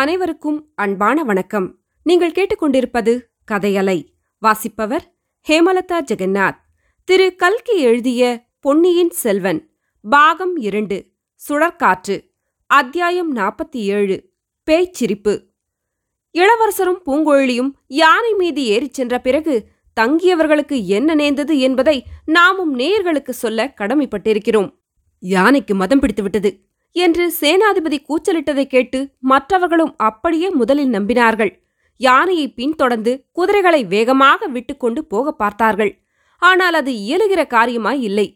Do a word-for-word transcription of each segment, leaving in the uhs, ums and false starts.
அனைவருக்கும் அன்பான வணக்கம். நீங்கள் கேட்டுக்கொண்டிருப்பது கதையலை. வாசிப்பவர் ஹேமலதா ஜெகந்நாத். திரு கல்கி எழுதிய பொன்னியின் செல்வன் பாகம் இரண்டு, சுழற்காற்று, அத்தியாயம் நாற்பத்தி ஏழு, பேய்ச்சிரிப்பு. இளவரசரும் பூங்கொழியும் யானை மீது ஏறிச் சென்ற பிறகு தங்கியவர்களுக்கு என்ன நேர்ந்தது என்பதை நாமும் நேயர்களுக்கு சொல்ல கடமைப்பட்டிருக்கிறோம். யானைக்கு மதம் பிடித்துவிட்டது என்று சேனாதிபதி கூச்சலிட்டதை கேட்டு மற்றவர்களும் அப்படியே முதலில் நம்பினார்கள். யானையை பின்தொடர்ந்து குதிரைகளை வேகமாக விட்டுக்கொண்டு போக பார்த்தார்கள். ஆனால் அது இயலுகிற காரியமாய் இல்லை.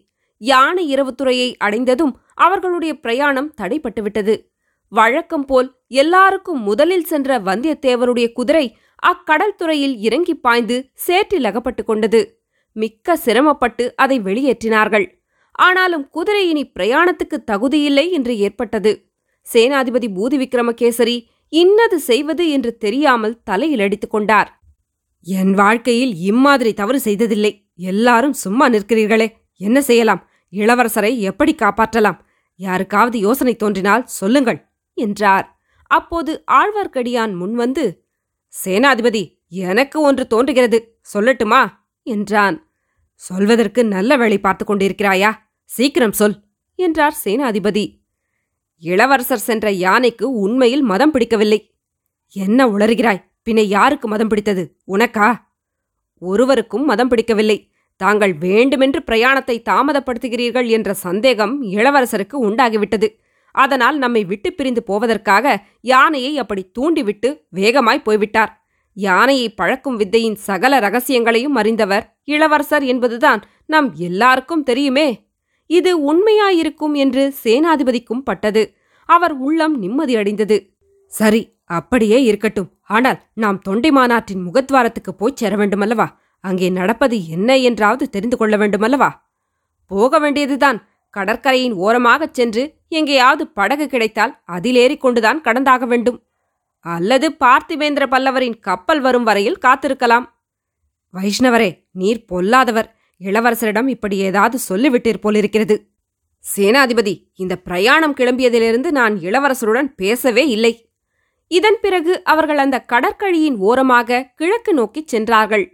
யானை இரவு துறையை அடைந்ததும் அவர்களுடைய பிரயாணம் தடைப்பட்டுவிட்டது. வழக்கம் போல் எல்லாருக்கும் முதலில் சென்ற வந்தியத்தேவருடைய குதிரை அக்கடல் துறையில் இறங்கி பாய்ந்து சேற்றில் அகப்பட்டு கொண்டது. மிக்க சிரமப்பட்டு அதை வெளியேற்றினார்கள். ஆனாலும் குதிரை இனி பிரயாணத்துக்கு தகுதியில்லை என்று ஏற்பட்டது. சேனாதிபதி பூதிவிக்ரமகேசரி இன்னது செய்வது என்று தெரியாமல் தலையில் அடித்துக் கொண்டார். என் வாழ்க்கையில் இம்மாதிரி தவறு செய்ததில்லை. எல்லாரும் சும்மா நிற்கிறீர்களே, என்ன செய்யலாம்? இளவரசரை எப்படி காப்பாற்றலாம்? யாருக்காவது யோசனை தோன்றினால் சொல்லுங்கள் என்றார். அப்போது ஆழ்வார்க்கடியான் முன்வந்து, சேனாதிபதி, எனக்கு ஒன்று தோன்றுகிறது, சொல்லட்டுமா என்றான். சொல்வதற்கு நல்ல வேளை பார்த்து கொண்டிருக்கிறாயா? சீக்கிரம் சொல் என்றார் சேனாதிபதி. இளவரசர் சென்ற யானைக்கு உண்மையில் மதம் பிடிக்கவில்லை. என்ன உளறுகிறாய்? பின்ன யாருக்கு மதம் பிடித்தது? உனக்கா? ஒருவருக்கும் மதம் பிடிக்கவில்லை. தாங்கள் வேண்டுமென்று பிரயாணத்தை தாமதப்படுத்துகிறீர்கள் என்ற சந்தேகம் இளவரசருக்கு உண்டாகிவிட்டது. அதனால் நம்மை விட்டு பிரிந்து போவதற்காக யானையை அப்படி தூண்டிவிட்டு வேகமாய் போய்விட்டார். யானையை பழக்கும் வித்தையின் சகல ரகசியங்களையும் அறிந்தவர் இளவரசர் என்பதுதான் நம் எல்லாருக்கும் தெரியுமே. இது உண்மையாயிருக்கும் என்று சேனாதிபதிக்கும் பட்டது. அவர் உள்ளம் நிம்மதியடைந்தது. சரி, அப்படியே இருக்கட்டும். ஆனால் நாம் தொண்டைமானாற்றின் முகத்வாரத்துக்கு போய் சேர வேண்டுமல்லவா? அங்கே நடப்பது என்ன என்றாவது தெரிந்து கொள்ள வேண்டுமல்லவா? போக வேண்டியதுதான். கடற்கரையின் ஓரமாகச் சென்று எங்கேயாவது படகு கிடைத்தால் அதிலேறிக்கொண்டுதான் கடந்தாக வேண்டும். அல்லது பார்த்திவேந்திர பல்லவரின் கப்பல் வரும் வரையில் காத்திருக்கலாம். வைஷ்ணவரே, நீர் பொல்லாதவர். இளவரசரிடம் இப்படி ஏதாவது சொல்லிவிட்டீர் போலிருக்கிறது. சேனாதிபதி, இந்த பிரயாணம் கிளம்பியதிலிருந்து நான் இளவரசருடன் பேசவே இல்லை. இதன் பிறகு அவர்கள் அந்த கடற்கரையின் ஓரமாக கிழக்கு நோக்கிச் சென்றார்கள்.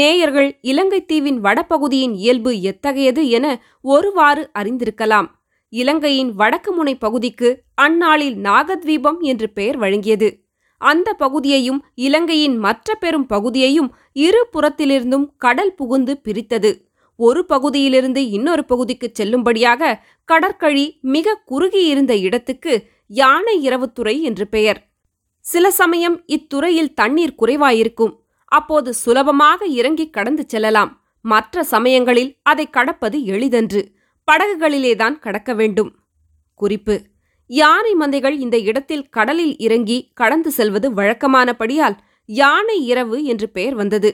நேயர்கள் இலங்கைத் தீவின் வடபகுதியின் இயல்பு எத்தகையது என ஒருவாறு அறிந்திருக்கலாம். இலங்கையின் வடக்கு முனை பகுதிக்கு அந்நாளில் நாகத்வீபம் என்று பெயர் வழங்கியது. அந்த பகுதியையும் இலங்கையின் மற்ற பெரும் பகுதியையும் இரு புறத்திலிருந்தும் கடல் புகுந்து பிரித்தது. ஒரு பகுதியிலிருந்து இன்னொரு பகுதிக்கு செல்லும்படியாக கடற்கழி மிக குறுகியிருந்த இடத்துக்கு யானை இரவு துறை என்று பெயர். சில சமயம் இத்துறையில் தண்ணீர் குறைவாயிருக்கும். அப்போது சுலபமாக இறங்கி கடந்து செல்லலாம். மற்ற சமயங்களில் அதை கடப்பது எளிதன்று. படகுகளிலேதான் கடக்க வேண்டும். குறிப்பு: யானை மந்தைகள் இந்த இடத்தில் கடலில் இறங்கி கடந்து செல்வது வழக்கமானபடியால் யானை இரவு என்று பெயர் வந்தது.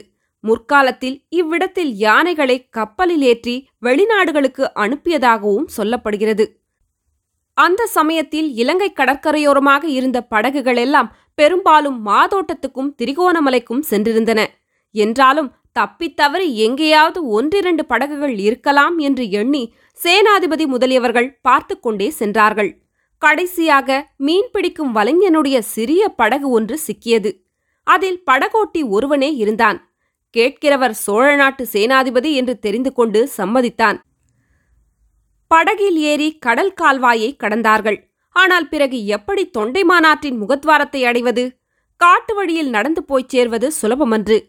முற்காலத்தில் இவ்விடத்தில் யானைகளை கப்பலில் ஏற்றி வெளிநாடுகளுக்கு அனுப்பியதாகவும் சொல்லப்படுகிறது. அந்த சமயத்தில் இலங்கை கடற்கரையோரமாக இருந்த படகுகளெல்லாம் பெரும்பாலும் மாதோட்டத்துக்கும் திரிகோணமலைக்கும் சென்றிருந்தன. என்றாலும் தப்பித்தவறி எங்கேயாவது ஒன்றிரண்டு படகுகள் இருக்கலாம் என்று எண்ணி சேனாதிபதி முதலியவர்கள் பார்த்து கொண்டே சென்றார்கள். கடைசியாக மீன்பிடிக்கும் வலைஞனுடைய சிறிய படகு ஒன்று சிக்கியது. அதில் படகோட்டி ஒருவனே இருந்தான். கேட்கிறவர் சோழ நாட்டு சேனாதிபதி என்று தெரிந்து கொண்டு சம்மதித்தான். படகில் ஏறி கடல் கால்வாயை கடந்தார்கள். ஆனால் பிறகு எப்படி தொண்டைமானாற்றின் முகத்வாரத்தை அடைவது? காட்டு வழியில் நடந்து போய்ச் சேர்வது சுலபமன்று,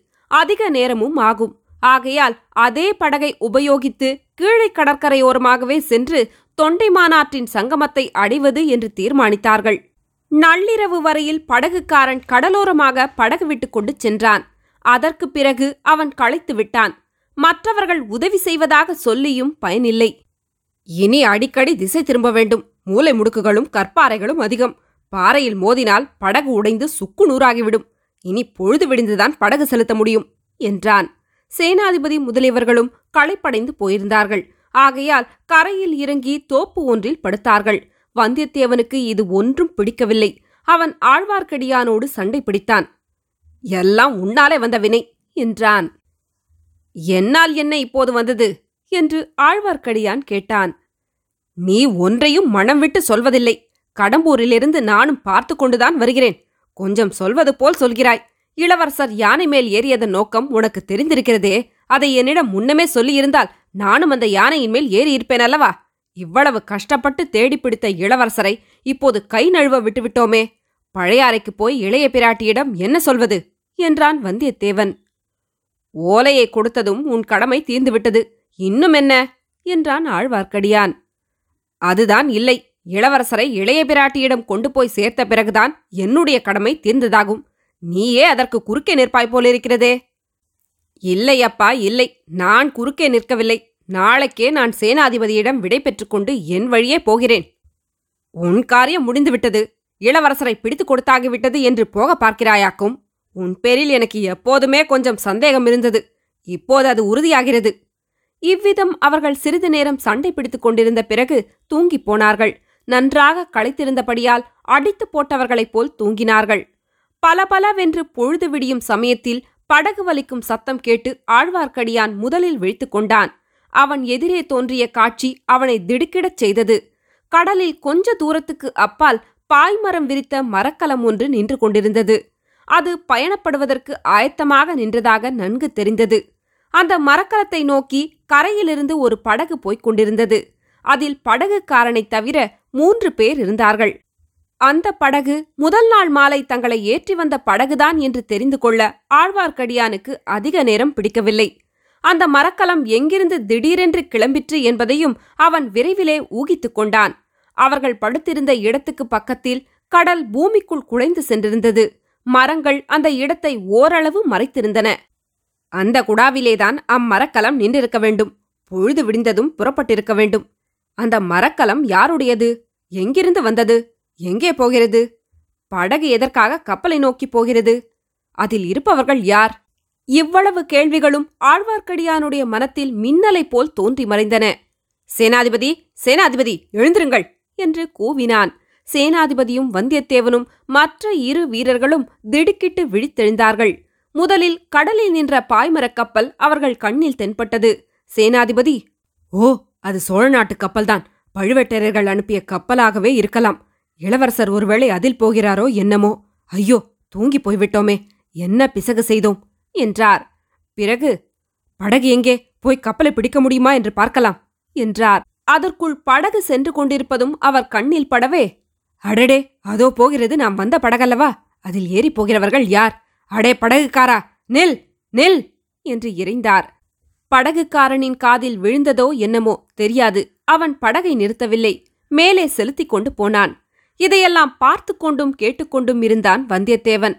அதிக நேரமும் ஆகும். ஆகையால் அதே படகை உபயோகித்து கீழே கடற்கரையோரமாகவே சென்று தொண்டைமானாற்றின் சங்கமத்தை அடைவது என்று தீர்மானித்தார்கள். நள்ளிரவு வரையில் படகுக்காரன் கடலோரமாக படகு விட்டு கொண்டு சென்றான். அதற்கு பிறகு அவன் களைத்து விட்டான். மற்றவர்கள் உதவி செய்வதாக சொல்லியும் பயனில்லை. இனி அடிக்கடி திசை திரும்ப வேண்டும். மூலை முடுக்குகளும் கற்பாறைகளும் அதிகம். பாறையில் மோதினால் படகு உடைந்து சுக்கு நூறாகிவிடும். இனி பொழுது விடிந்துதான் படகு செலுத்த முடியும் என்றான். சேனாதிபதி முதலியவர்களும் களைப்படைந்து போயிருந்தார்கள். ஆகையால் கரையில் இறங்கி தோப்பு ஒன்றில் படுத்தார்கள். வந்தியத்தேவனுக்கு இது ஒன்றும் பிடிக்கவில்லை. அவன் ஆழ்வார்க்கடியானோடு சண்டை பிடித்தான். எல்லாம் உன்னாலே வந்த வினை என்றான். என்னால் என்ன இப்போது வந்தது என்று ஆழ்வார்க்கடியான் கேட்டான். நீ ஒன்றையும் மனம் விட்டு சொல்வதில்லை. கடம்பூரிலிருந்து நானும் பார்த்து கொண்டுதான் வருகிறேன். கொஞ்சம் சொல்வது போல் சொல்கிறாய். இளவரசர் யானை மேல் ஏறியதன் நோக்கம் உனக்கு தெரிந்திருக்கிறதே. அதை என்னிடம் முன்னமே சொல்லியிருந்தால் நானும் அந்த யானையின் மேல் ஏறி இருப்பேன் அல்லவா? இவ்வளவு கஷ்டப்பட்டு தேடி பிடித்த இளவரசரை இப்போது கை நழுவ விட்டுவிட்டோமே. பழையாறைக்கு போய் இளைய பிராட்டியிடம் என்ன சொல்வது என்றான் வந்தியத்தேவன். ஓலையை கொடுத்ததும் உன் கடமை தீர்ந்துவிட்டது, இன்னும் என்ன என்றான் ஆழ்வார்க்கடியான். அதுதான் இல்லை, இளவரசரை இளைய பிராட்டியிடம் கொண்டு போய் சேர்த்த பிறகுதான் என்னுடைய கடமை தீர்ந்ததாகும். நீயே அதற்கு குறுக்கே நிற்பாய் போலிருக்கிறதே. இல்லையப்பா இல்லை, நான் குறுக்கே நிற்கவில்லை. நாளைக்கே நான் சேனாதிபதியிடம் விடை பெற்றுக்கொண்டு என் வழியே போகிறேன். உன் காரியம் முடிந்துவிட்டது, இளவரசரை பிடித்து கொடுத்தாகிவிட்டது என்று போக பார்க்கிறாயாக்கும். உன் பேரில் எனக்கு எப்போதுமே கொஞ்சம் சந்தேகம் இருந்தது, இப்போது அது உறுதியாகிறது. இவ்விதம் அவர்கள் சிறிது நேரம் சண்டை பிடித்துக் கொண்டிருந்த பிறகு தூங்கி போனார்கள். நன்றாக களைத்திருந்தபடியால் அடித்து போட்டவர்களைப் போல் தூங்கினார்கள். பல பலவென்று பொழுது விடியும் சமயத்தில் படகு வலிக்கும் சத்தம் கேட்டு ஆழ்வார்க்கடியான் முதலில் விழித்து கொண்டான். அவன் எதிரே தோன்றிய காட்சி அவனை திடுக்கிடச் செய்தது. கடலில் கொஞ்ச தூரத்துக்கு அப்பால் பாய்மரம் விரித்த மரக்கலம் ஒன்று நின்று கொண்டிருந்தது. அது பயணப்படுவதற்கு ஆயத்தமாக நின்றதாக நன்கு தெரிந்தது. அந்த மரக்கலத்தை நோக்கி கரையிலிருந்து ஒரு படகு போய்க் கொண்டிருந்தது. அதில் படகுக்காரனை தவிர மூன்று பேர் இருந்தார்கள். அந்த படகு முதல் நாள் மாலை தங்களை ஏற்றி வந்த படகுதான் என்று தெரிந்து கொள்ள ஆழ்வார்க்கடியானுக்கு அதிக நேரம் பிடிக்கவில்லை. அந்த மரக்கலம் எங்கிருந்து திடீரென்று கிளம்பிற்று என்பதையும் அவன் விரைவிலே ஊகித்து கொண்டான். அவர்கள் படுத்திருந்த இடத்துக்கு பக்கத்தில் கடல் பூமிக்குள் குழைந்து சென்றிருந்தது. மரங்கள் அந்த இடத்தை ஓரளவு மறைத்திருந்தன. அந்த குடாவிலேதான் அம்மரக்கலம் நின்றிருக்க வேண்டும். பொழுது விடிந்ததும் புறப்பட்டிருக்க வேண்டும். அந்த மரக்கலம் யாருடையது? எங்கிருந்து வந்தது? எங்கே போகிறது? படகு எதற்காக கப்பலை நோக்கி போகிறது? அதில் இருப்பவர்கள் யார்? இவ்வளவு கேள்விகளும் ஆழ்வார்க்கடியானுடைய மனத்தில் மின்னலை போல் தோன்றி மறைந்தன. சேனாதிபதி, சேனாதிபதி எழுந்திருங்கள் என்று கூவினான். சேனாதிபதியும் வந்தியத்தேவனும் மற்ற இரு வீரர்களும் திடுக்கிட்டு விழித்தெழுந்தார்கள். முதலில் கடலில் நின்ற பாய்மரக் கப்பல் அவர்கள் கண்ணில் தென்பட்டது. சேனாதிபதி, ஓ, அது சோழ நாட்டு கப்பல்தான். பழுவேட்டரர்கள் அனுப்பிய கப்பலாகவே இருக்கலாம். இளவரசர் ஒருவேளை அதில் போகிறாரோ என்னமோ. ஐயோ, தூங்கி போய்விட்டோமே, என்ன பிசகு செய்தோம் என்றார். பிறகு, படகு எங்கே? போய் கப்பலை பிடிக்க முடியுமா என்று பார்க்கலாம் என்றார். அதற்குள் படகு சென்று கொண்டிருப்பதும் அவர் கண்ணில் படவே, அடடே, அதோ போகிறது நாம் வந்த படகல்லவா, அதில் ஏறி போகிறவர்கள் யார்? அடே படகுக்காரா, நெல் நெல் என்று இறைந்தார். படகுக்காரனின் காதில் விழுந்ததோ என்னமோ தெரியாது, அவன் படகை நிறுத்தவில்லை, மேலே செலுத்தி கொண்டு போனான். இதையெல்லாம் பார்த்து கொண்டும் கேட்டுக்கொண்டும் இருந்தான் வந்தியத்தேவன்.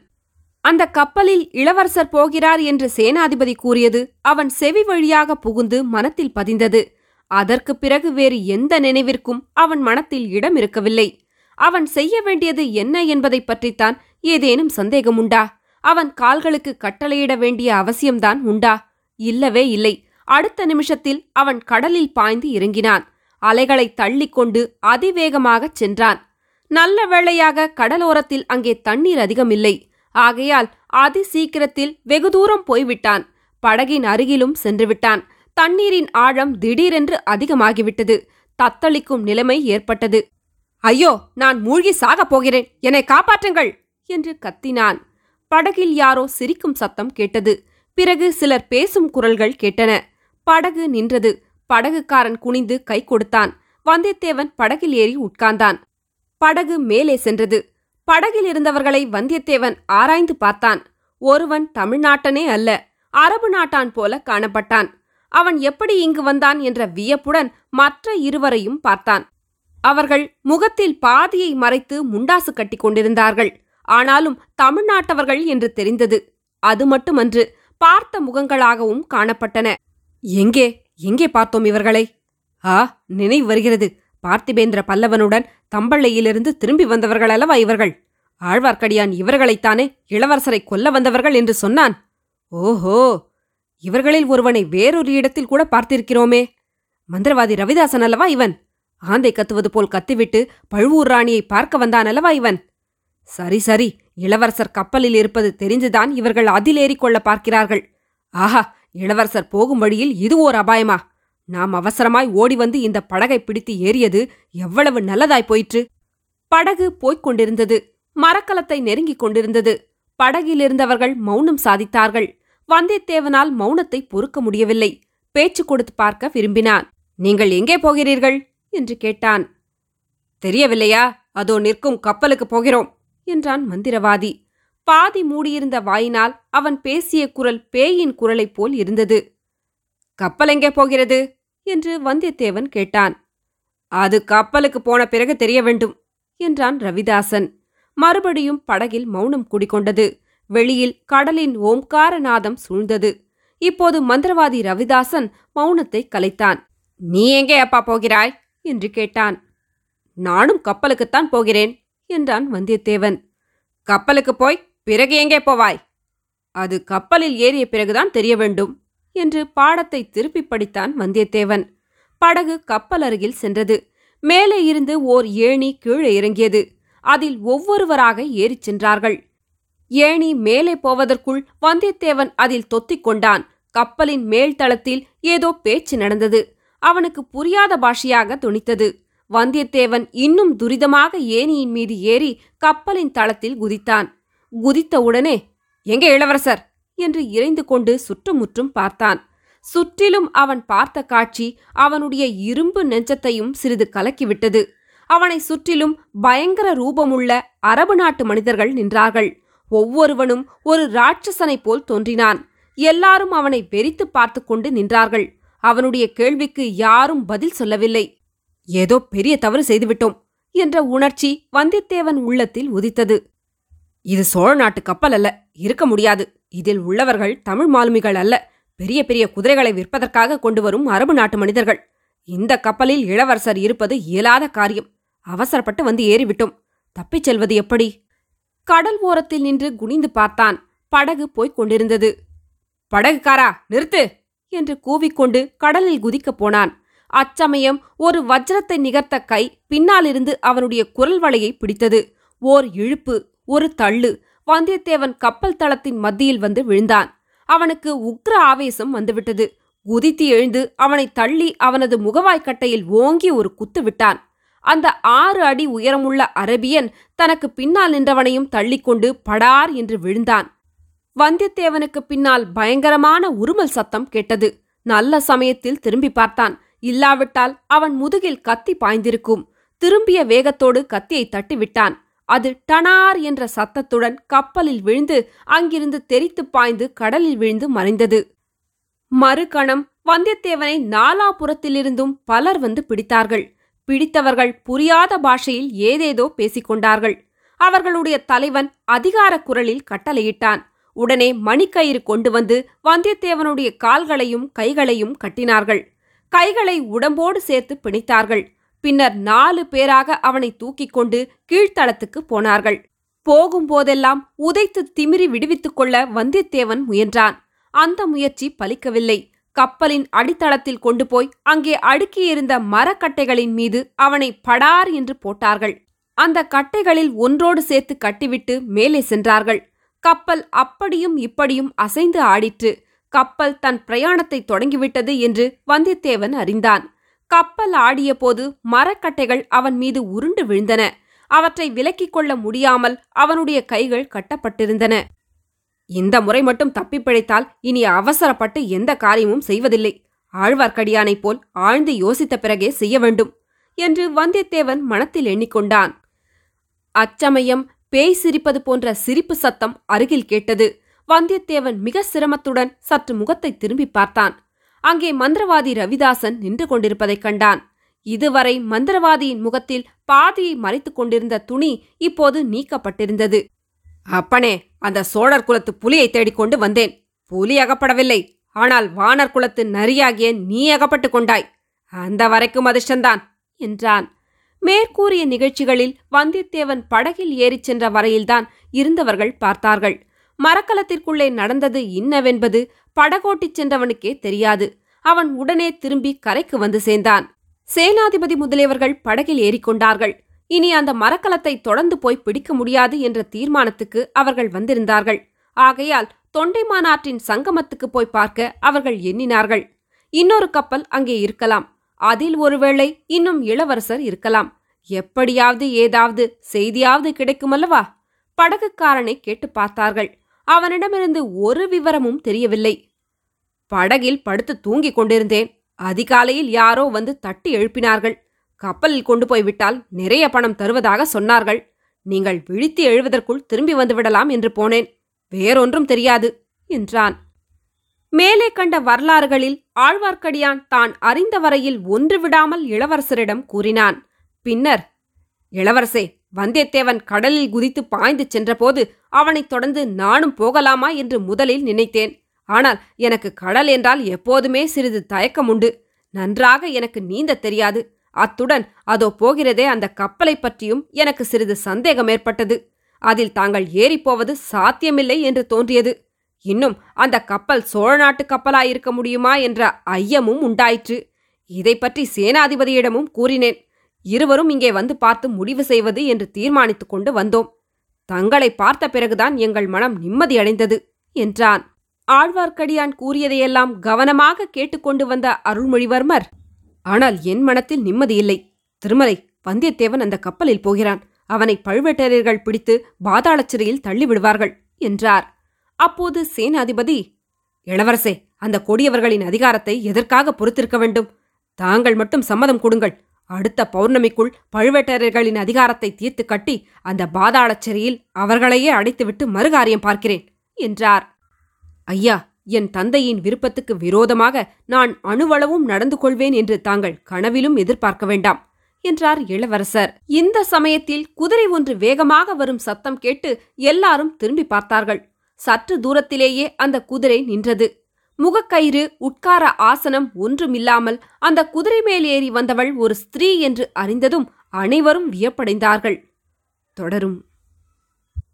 அந்த கப்பலில் இளவரசர் போகிறார் என்று சேனாதிபதி கூறியது அவன் செவி வழியாக புகுந்து மனத்தில் பதிந்தது. அதற்கு பிறகு வேறு எந்த நினைவிற்கும் அவன் மனத்தில் இடம் இருக்கவில்லை. அவன் செய்ய வேண்டியது என்ன என்பதை பற்றித்தான் ஏதேனும் சந்தேகம் உண்டா? அவன் கால்களுக்கு கட்டளையிட வேண்டிய அவசியம்தான் உண்டா? இல்லவே இல்லை. அடுத்த நிமிஷத்தில் அவன் கடலில் பாய்ந்து இறங்கினான். அலைகளை தள்ளிக்கொண்டு அதிவேகமாகச் சென்றான். நல்ல வேளையாக கடலோரத்தில் அங்கே தண்ணீர் அதிகமில்லை. ஆகையால் அதி சீக்கிரத்தில் வெகு தூரம் போய்விட்டான். படகின் அருகிலும் சென்றுவிட்டான். தண்ணீரின் ஆழம் திடீரென்று அதிகமாகிவிட்டது. தத்தளிக்கும் நிலைமை ஏற்பட்டது. ஐயோ, நான் மூழ்கி சாகப் போகிறேன், என்னை காப்பாற்றுங்கள் என்று கத்தினான். படகில் யாரோ சிரிக்கும் சத்தம் கேட்டது. பிறகு சிலர் பேசும் குரல்கள் கேட்டன. படகு நின்றது. படகுக்காரன் குனிந்து கை கொடுத்தான். வந்தியத்தேவன் படகில் ஏறி உட்கார்ந்தான். படகு மேலே சென்றது. படகில் இருந்தவர்களை வந்தியத்தேவன் ஆராய்ந்து பார்த்தான். ஒருவன் தமிழ்நாட்டனே அல்ல, அரபு நாட்டான் போல காணப்பட்டான். அவன் எப்படி இங்கு வந்தான் என்ற வியப்புடன் மற்ற இருவரையும் பார்த்தான். அவர்கள் முகத்தில் பாதியை மறைத்து முண்டாசு கட்டி கொண்டிருந்தார்கள். ஆனாலும் தமிழ்நாட்டவர்கள் என்று தெரிந்தது. அது மட்டுமன்று, பார்த்த முகங்களாகவும் காணப்பட்டன. எங்கே எங்கே பார்த்தோம் இவர்களை? ஆ, நினைவு வருகிறது. பார்த்திவேந்திர பல்லவனுடன் தம்பள்ளையிலிருந்து திரும்பி வந்தவர்கள் அல்லவா இவர்கள்? ஆழ்வார்க்கடியான் இவர்களைத்தானே இளவரசரை கொல்ல வந்தவர்கள் என்று சொன்னான். ஓஹோ, இவர்களில் ஒருவனை வேறொரு இடத்தில் கூட பார்த்திருக்கிறோமே. மந்திரவாதி ரவிதாசன் அல்லவா இவன்? ஆந்தை கத்துவது போல் கத்திவிட்டு பழுவூர் ராணியை பார்க்க வந்தான் அல்லவா இவன்? சரி சரி, இளவரசர் கப்பலில் இருப்பது தெரிந்துதான் இவர்கள் அதிலேறிக்கொள்ள பார்க்கிறார்கள். ஆஹா, இளவரசர் போகும் வழியில் இது ஓர் அபாயமா? நாம் அவசரமாய் ஓடி வந்து இந்த படகை பிடித்து ஏறியது எவ்வளவு நல்லதாய் போயிற்று. படகு போய்க் கொண்டிருந்தது. மரக்கலத்தை நெருங்கிக் கொண்டிருந்தது. படகிலிருந்தவர்கள் மௌனம் சாதித்தார்கள். வந்தியத்தேவனால் மௌனத்தை பொறுக்க முடியவில்லை. பேச்சு கொடுத்து பார்க்க விரும்பினான். நீங்கள் எங்கே போகிறீர்கள் என்று கேட்டான். தெரியவில்லையா? அதோ நிற்கும் கப்பலுக்கு போகிறோம் என்றான் மந்திரவாதி. பாதி மூடியிருந்த வாயினால் அவன் பேசிய குரல் பேயின் குரலைப் போல் இருந்தது. கப்பல் எங்கே போகிறது என்று வந்தியத்தேவன் கேட்டான். அது கப்பலுக்கு போன பிறகு தெரிய வேண்டும் என்றான் ரவிதாசன். மறுபடியும் படகில் மௌனம் குடிக்கொண்டது. வெளியில் கடலின் ஓம்கார நாதம் சூழ்ந்தது. இப்போது மந்திரவாதி ரவிதாசன் மௌனத்தை கலைத்தான். நீ எங்கே அப்பா போகிறாய் என்று கேட்டான். நானும் கப்பலுக்குத்தான் போகிறேன் என்றான் வந்தியத்தேவன். கப்பலுக்கு போய் பிறகு எங்கே போவாய்? அது கப்பலில் ஏறிய பிறகுதான் தெரிய வேண்டும் என்று பாடத்தை திருப்பி படித்தான் வந்தியத்தேவன். படகு கப்பல் அருகில் சென்றது. மேலே இருந்து ஓர் ஏணி கீழே இறங்கியது. அதில் ஒவ்வொருவராக ஏறிச் சென்றார்கள். ஏணி மேலே போவதற்குள் வந்தியத்தேவன் அதில் தொத்திக் கொண்டான். கப்பலின் மேல் தளத்தில் ஏதோ பேச்சு நடந்தது. அவனுக்கு புரியாத பாஷையாக துணித்தது. வந்தியத்தேவன் இன்னும் துரிதமாக ஏணியின் மீது ஏறி கப்பலின் தளத்தில் குதித்தான். குதித்தவுடனே எங்கே இளவரசர் என்று இறைந்து கொண்டு சுற்றுமுற்றும் பார்த்தான். சுற்றிலும் அவன் பார்த்த காட்சி அவனுடைய இரும்பு நெஞ்சத்தையும் சிறிது கலக்கிவிட்டது. அவனை சுற்றிலும் பயங்கர ரூபமுள்ள அரபு நாட்டு மனிதர்கள் நின்றார்கள். ஒவ்வொருவனும் ஒரு ராட்சசனைப் போல் தோன்றினான். எல்லாரும் அவனை வெறித்து பார்த்து கொண்டு நின்றார்கள். அவனுடைய கேள்விக்கு யாரும் பதில் சொல்லவில்லை. ஏதோ பெரிய தவறு செய்துவிட்டோம் என்ற உணர்ச்சி வந்தியத்தேவன் உள்ளத்தில் உதித்தது. இது சோழ நாட்டு கப்பல் அல்ல, இருக்க முடியாது. இதில் உள்ளவர்கள் தமிழ் மாலுமிகள் அல்ல, பெரிய பெரிய குதிரைகளை விற்பதற்காக கொண்டு வரும் அரபு நாட்டு மனிதர்கள். இந்த கப்பலில் இளவரசர் இருப்பது இயலாத காரியம். அவசரப்பட்டு வந்து ஏறிவிட்டோம். தப்பிச் செல்வது எப்படி? கடல் ஓரத்தில் நின்று குனிந்து பார்த்தான். படகு போய்க் கொண்டிருந்தது. படகுக்காரா, நிறுத்து என்று கூவிக்கொண்டு கடலில் குதிக்கப் போனான். அச்சமயம் ஒரு வஜ்ரத்தை நிகர்த்த கை பின்னாலிருந்து அவனுடைய குரல் வளையை பிடித்தது. ஓர் இழுப்பு, ஒரு தள்ளு. வந்தியத்தேவன் கப்பல் தளத்தின் மத்தியில் வந்து விழுந்தான். அவனுக்கு உக்ர ஆவேசம் வந்துவிட்டது. குதித்து எழுந்து அவனை தள்ளி அவனது முகவாய்க்கட்டையில் ஓங்கி ஒரு குத்து விட்டான். அந்த ஆறு அடி உயரமுள்ள அரபியன் தனக்கு பின்னால் நின்றவனையும் தள்ளிக்கொண்டு படார் என்று விழுந்தான். வந்தியத்தேவனுக்கு பின்னால் பயங்கரமான உருமல் சத்தம் கேட்டது. நல்ல சமயத்தில் திரும்பி பார்த்தான். இல்லாவிட்டால் அவன் முதுகில் கத்தி பாய்ந்திருக்கும். திரும்பிய வேகத்தோடு கத்தியை தட்டிவிட்டான். அது டனார் என்ற சத்தத்துடன் கப்பலில் விழுந்து அங்கிருந்து தெரித்து பாய்ந்து கடலில் விழுந்து மறைந்தது. மறுகணம் வந்தியத்தேவனை நாலாபுரத்திலிருந்தும் பலர் வந்து பிடித்தார்கள். பிடித்தவர்கள் புரியாத பாஷையில் ஏதேதோ பேசிக்கொண்டார்கள். அவர்களுடைய தலைவன் அதிகார குரலில் கட்டளையிட்டான். உடனே மணிக்கயிறு கொண்டு வந்து வந்தியத்தேவனுடைய கால்களையும் கைகளையும் கட்டினார்கள். கைகளை உடம்போடு சேர்த்து பிணைத்தார்கள். பின்னர் நாலு பேராக அவனை தூக்கிக் கொண்டு கீழ்த்தளத்துக்கு போனார்கள். போகும்போதெல்லாம் உதைத்து திமிரி விடுவித்துக் கொள்ள வந்தியத்தேவன் முயன்றான். அந்த முயற்சி பலிக்கவில்லை. கப்பலின் அடித்தளத்தில் கொண்டு போய் அங்கே அடுக்கியிருந்த மரக்கட்டைகளின் மீது அவனை படார் என்று போட்டார்கள். அந்த கட்டைகளில் ஒன்றோடு சேர்த்து கட்டிவிட்டு மேலே சென்றார்கள். கப்பல் அப்படியும் இப்படியும் அசைந்து ஆடிற்று. கப்பல் தன் பிரயாணத்தை தொடங்கிவிட்டது என்று வந்தியத்தேவன் அறிந்தான். கப்பல் ஆடிய போது மரக்கட்டைகள் அவன் மீது உருண்டு விழுந்தன. அவற்றை விலக்கிக் கொள்ள முடியாமல் அவனுடைய கைகள் கட்டப்பட்டிருந்தன. இந்த முறை மட்டும் தப்பி பிழைத்தால் இனி அவசரப்பட்டு எந்த காரியமும் செய்வதில்லை. ஆழ்வார்க்கடியானைப் போல் ஆழ்ந்து யோசித்த பிறகே செய்ய வேண்டும் என்று வந்தியத்தேவன் மனத்தில் எண்ணிக்கொண்டான். அச்சமயம் பேய் சிரிப்பது போன்ற சிரிப்பு சத்தம் அருகில் கேட்டது. வந்தியத்தேவன் மிக சிரமத்துடன் சற்று முகத்தை திரும்பி பார்த்தான். அங்கே மந்திரவாதி ரவிதாசன் நின்று கொண்டிருப்பதைக் கண்டான். இதுவரை மந்திரவாதியின் முகத்தில் பாதியை மறைத்துக் கொண்டிருந்த துணி இப்போது நீக்கப்பட்டிருந்தது. அப்பனே, அந்த சோழர் குலத்து புலியை தேடிக்கொண்டு வந்தேன். புலி அகப்படவில்லை. ஆனால் வானர் குலத்து நரியாகிய நீ அகப்பட்டு கொண்டாய். அந்த வரைக்கும் அதிர்ஷ்டந்தான் என்றான். மேற்கூறிய நிகழ்ச்சிகளில் வந்தியத்தேவன் படகில் ஏறிச் சென்ற வரையில்தான் இருந்தவர்கள் பார்த்தார்கள். மரக்கலத்திற்குள்ளே நடந்தது இன்னவென்பது படகோட்டிச் சென்றவனுக்கே தெரியாது. அவன் உடனே திரும்பி கரைக்கு வந்து சேர்ந்தான். சேனாதிபதி முதலியவர்கள் படகில் ஏறிக்கொண்டார்கள். இனி அந்த மரக்கலத்தை தொடர்ந்து போய் பிடிக்க முடியாது என்ற தீர்மானத்துக்கு அவர்கள் வந்திருந்தார்கள். ஆகையால் தொண்டைமானாற்றின் சங்கமத்துக்கு போய் பார்க்க அவர்கள் எண்ணினார்கள். இன்னொரு கப்பல் அங்கே இருக்கலாம். அதில் ஒருவேளை இன்னும் இளவரசர் இருக்கலாம். எப்படியாவது ஏதாவது செய்தியாவது கிடைக்குமல்லவா? படகுக்காரனை கேட்டு பார்த்தார்கள். அவனிடமிருந்து ஒரு விவரமும் தெரியவில்லை. படகில் படுத்து தூங்கிக் கொண்டிருந்தேன். அதிகாலையில் யாரோ வந்து தட்டி எழுப்பினார்கள். கப்பலில் கொண்டு போய்விட்டால் நிறைய பணம் தருவதாக சொன்னார்கள். நீங்கள் விழித்து எழுவதற்குள் திரும்பி வந்துவிடலாம் என்று போனேன். வேறொன்றும் தெரியாது என்றான். மேலே கண்ட வரலாறுகளில் ஆழ்வார்க்கடியான் தான் அறிந்த வரையில் ஒன்று விடாமல் இளவரசரிடம் கூறினான். பின்னர், இளவரசே, வந்தியத்தேவன் கடலில் குதித்து பாய்ந்து சென்றபோது அவனைத் தொடர்ந்து நானும் போகலாமா என்று முதலில் நினைத்தேன். ஆனால் எனக்கு கடல் என்றால் எப்போதுமே சிறிது தயக்கம் உண்டு. நன்றாக எனக்கு நீந்த தெரியாது. அத்துடன் அதோ போகிறதே அந்த கப்பலை பற்றியும் எனக்கு சிறிது சந்தேகம் ஏற்பட்டது. அதில் தாங்கள் ஏறிப்போவது சாத்தியமில்லை என்று தோன்றியது. இன்னும் அந்த கப்பல் சோழ நாட்டு கப்பலாயிருக்க முடியுமா என்ற ஐயமும் உண்டாயிற்று. இதை பற்றி சேனாதிபதியிடமும் கூறினேன். இருவரும் இங்கே வந்து பார்த்து முடிவு செய்வது என்று தீர்மானித்து கொண்டு வந்தோம். தங்களை பார்த்த பிறகுதான் எங்கள் மனம் நிம்மதியடைந்தது என்றான். ஆழ்வார்க்கடியான் கூறியதையெல்லாம் கவனமாக கேட்டுக்கொண்டு வந்த அருள்மொழிவர்மர், ஆனால் என் மனத்தில் நிம்மதியில்லை. திருமலை, வந்தியத்தேவன் அந்த கப்பலில் போகிறான். அவனை பழுவேட்டரர்கள் பிடித்து பாதாள சிறையில் தள்ளிவிடுவார்கள் என்றார். அப்போது சேனாதிபதி, இளவரசே, அந்த கொடியவர்களின் அதிகாரத்தை எதற்காக பொறுத்திருக்க வேண்டும்? தாங்கள் மட்டும் சம்மதம் கொடுங்கள். அடுத்த பௌர்ணமிக்குள் பழுவேட்டரர்களின் அதிகாரத்தை தீர்த்து கட்டி அந்த பாதாள சிறையில் அவர்களையே அடைத்துவிட்டு மறுகாரியம் பார்க்கிறேன் என்றார். ஐயா, என் தந்தையின் விருப்பத்துக்கு விரோதமாக நான் அணுவளவும் நடந்து கொள்வேன் என்று தாங்கள் கனவிலும் எதிர்பார்க்க வேண்டாம் என்றார் இளவரசர். இந்த சமயத்தில் குதிரை ஒன்று வேகமாக வரும் சத்தம் கேட்டு எல்லாரும் திரும்பி பார்த்தார்கள். சற்று தூரத்திலேயே அந்த குதிரை நின்றது. முகக்கயிறு, உட்கார ஆசனம் ஒன்றுமில்லாமல் அந்த குதிரை மேல் ஏறி வந்தவள் ஒரு ஸ்திரீ என்று அறிந்ததும் அனைவரும் வியப்படைந்தார்கள். தொடரும்.